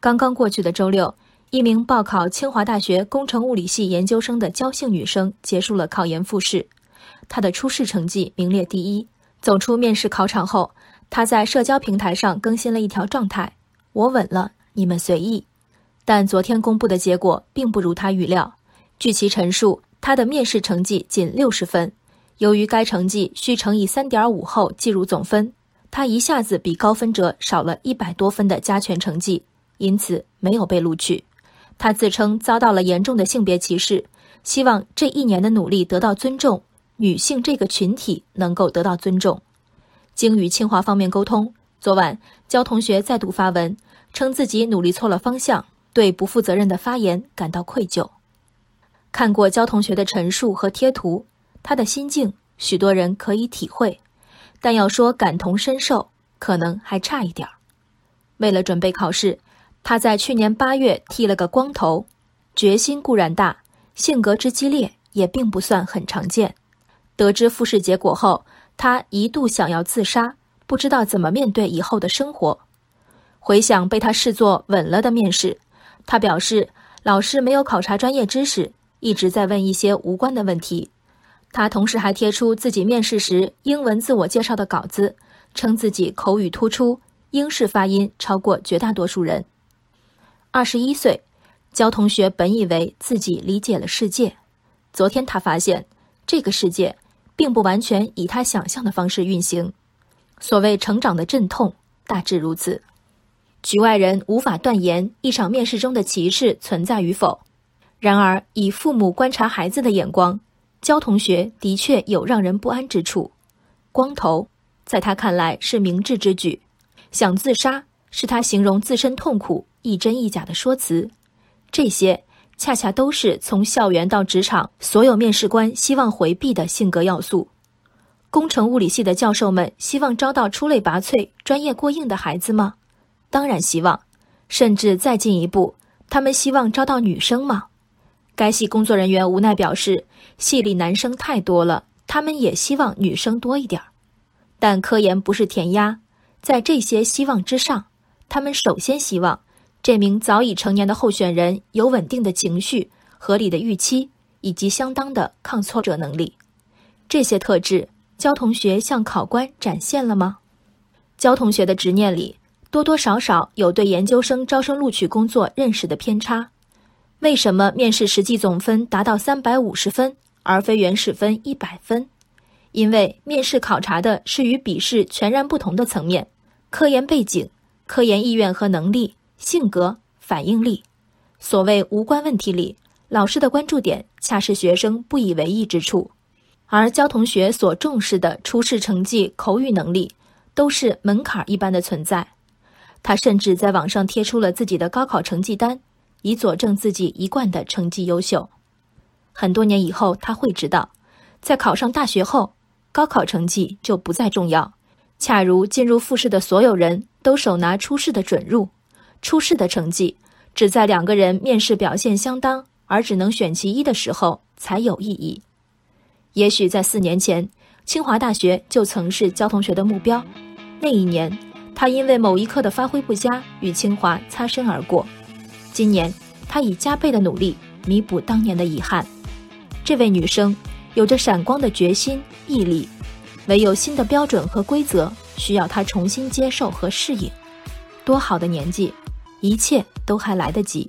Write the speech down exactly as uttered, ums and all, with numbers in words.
刚刚过去的周六，一名报考清华大学工程物理系研究生的焦姓女生结束了考研复试，她的初试成绩名列第一。走出面试考场后，她在社交平台上更新了一条状态：“我稳了，你们随意。”但昨天公布的结果并不如她预料。据其陈述，她的面试成绩仅六十分，由于该成绩需乘以 三点五 后计入总分，她一下子比高分者少了一百多分的加权成绩，因此没有被录取。他自称遭到了严重的性别歧视，希望这一年的努力得到尊重，女性这个群体能够得到尊重。经与清华方面沟通，昨晚焦同学再度发文，称自己努力错了方向，对不负责任的发言感到愧疚。看过焦同学的陈述和贴图，他的心境许多人可以体会，但要说感同身受，可能还差一点儿。为了准备考试，他在去年八月剃了个光头，决心固然大，性格之激烈也并不算很常见。得知复试结果后，他一度想要自杀，不知道怎么面对以后的生活。回想被他视作稳了的面试，他表示老师没有考察专业知识，一直在问一些无关的问题。他同时还贴出自己面试时英文自我介绍的稿子，称自己口语突出，英式发音超过绝大多数人。二十一岁，焦同学本以为自己理解了世界，昨天他发现，这个世界并不完全以他想象的方式运行。所谓成长的阵痛，大致如此。局外人无法断言一场面试中的歧视存在与否，然而以父母观察孩子的眼光，焦同学的确有让人不安之处。光头，在他看来是明智之举，想自杀是他形容自身痛苦一真一假的说辞，这些恰恰都是从校园到职场所有面试官希望回避的性格要素。工程物理系的教授们希望招到出类拔萃、专业过硬的孩子吗？当然希望。甚至再进一步，他们希望招到女生吗？该系工作人员无奈表示，系里男生太多了，他们也希望女生多一点。但科研不是填鸭，在这些希望之上，他们首先希望这名早已成年的候选人有稳定的情绪、合理的预期以及相当的抗挫折能力。这些特质，焦同学向考官展现了吗？焦同学的执念里多多少少有对研究生招生录取工作认识的偏差。为什么面试实际总分达到三百五十分，而非原始分一百分？因为面试考察的是与笔试全然不同的层面：科研背景、科研意愿和能力、性格、反应力。所谓无关问题里，老师的关注点恰是学生不以为意之处。而焦同学所重视的初试成绩、口语能力，都是门槛一般的存在。他甚至在网上贴出了自己的高考成绩单，以佐证自己一贯的成绩优秀。很多年以后，他会知道，在考上大学后，高考成绩就不再重要。恰如进入复试的所有人都手拿初试的准入，初试的成绩只在两个人面试表现相当而只能选其一的时候才有意义。也许在四年前，清华大学就曾是焦同学的目标，那一年他因为某一科的发挥不佳与清华擦身而过。今年他以加倍的努力弥补当年的遗憾。这位女生有着闪光的决心、毅力，唯有新的标准和规则需要她重新接受和适应。多好的年纪，一切都还来得及。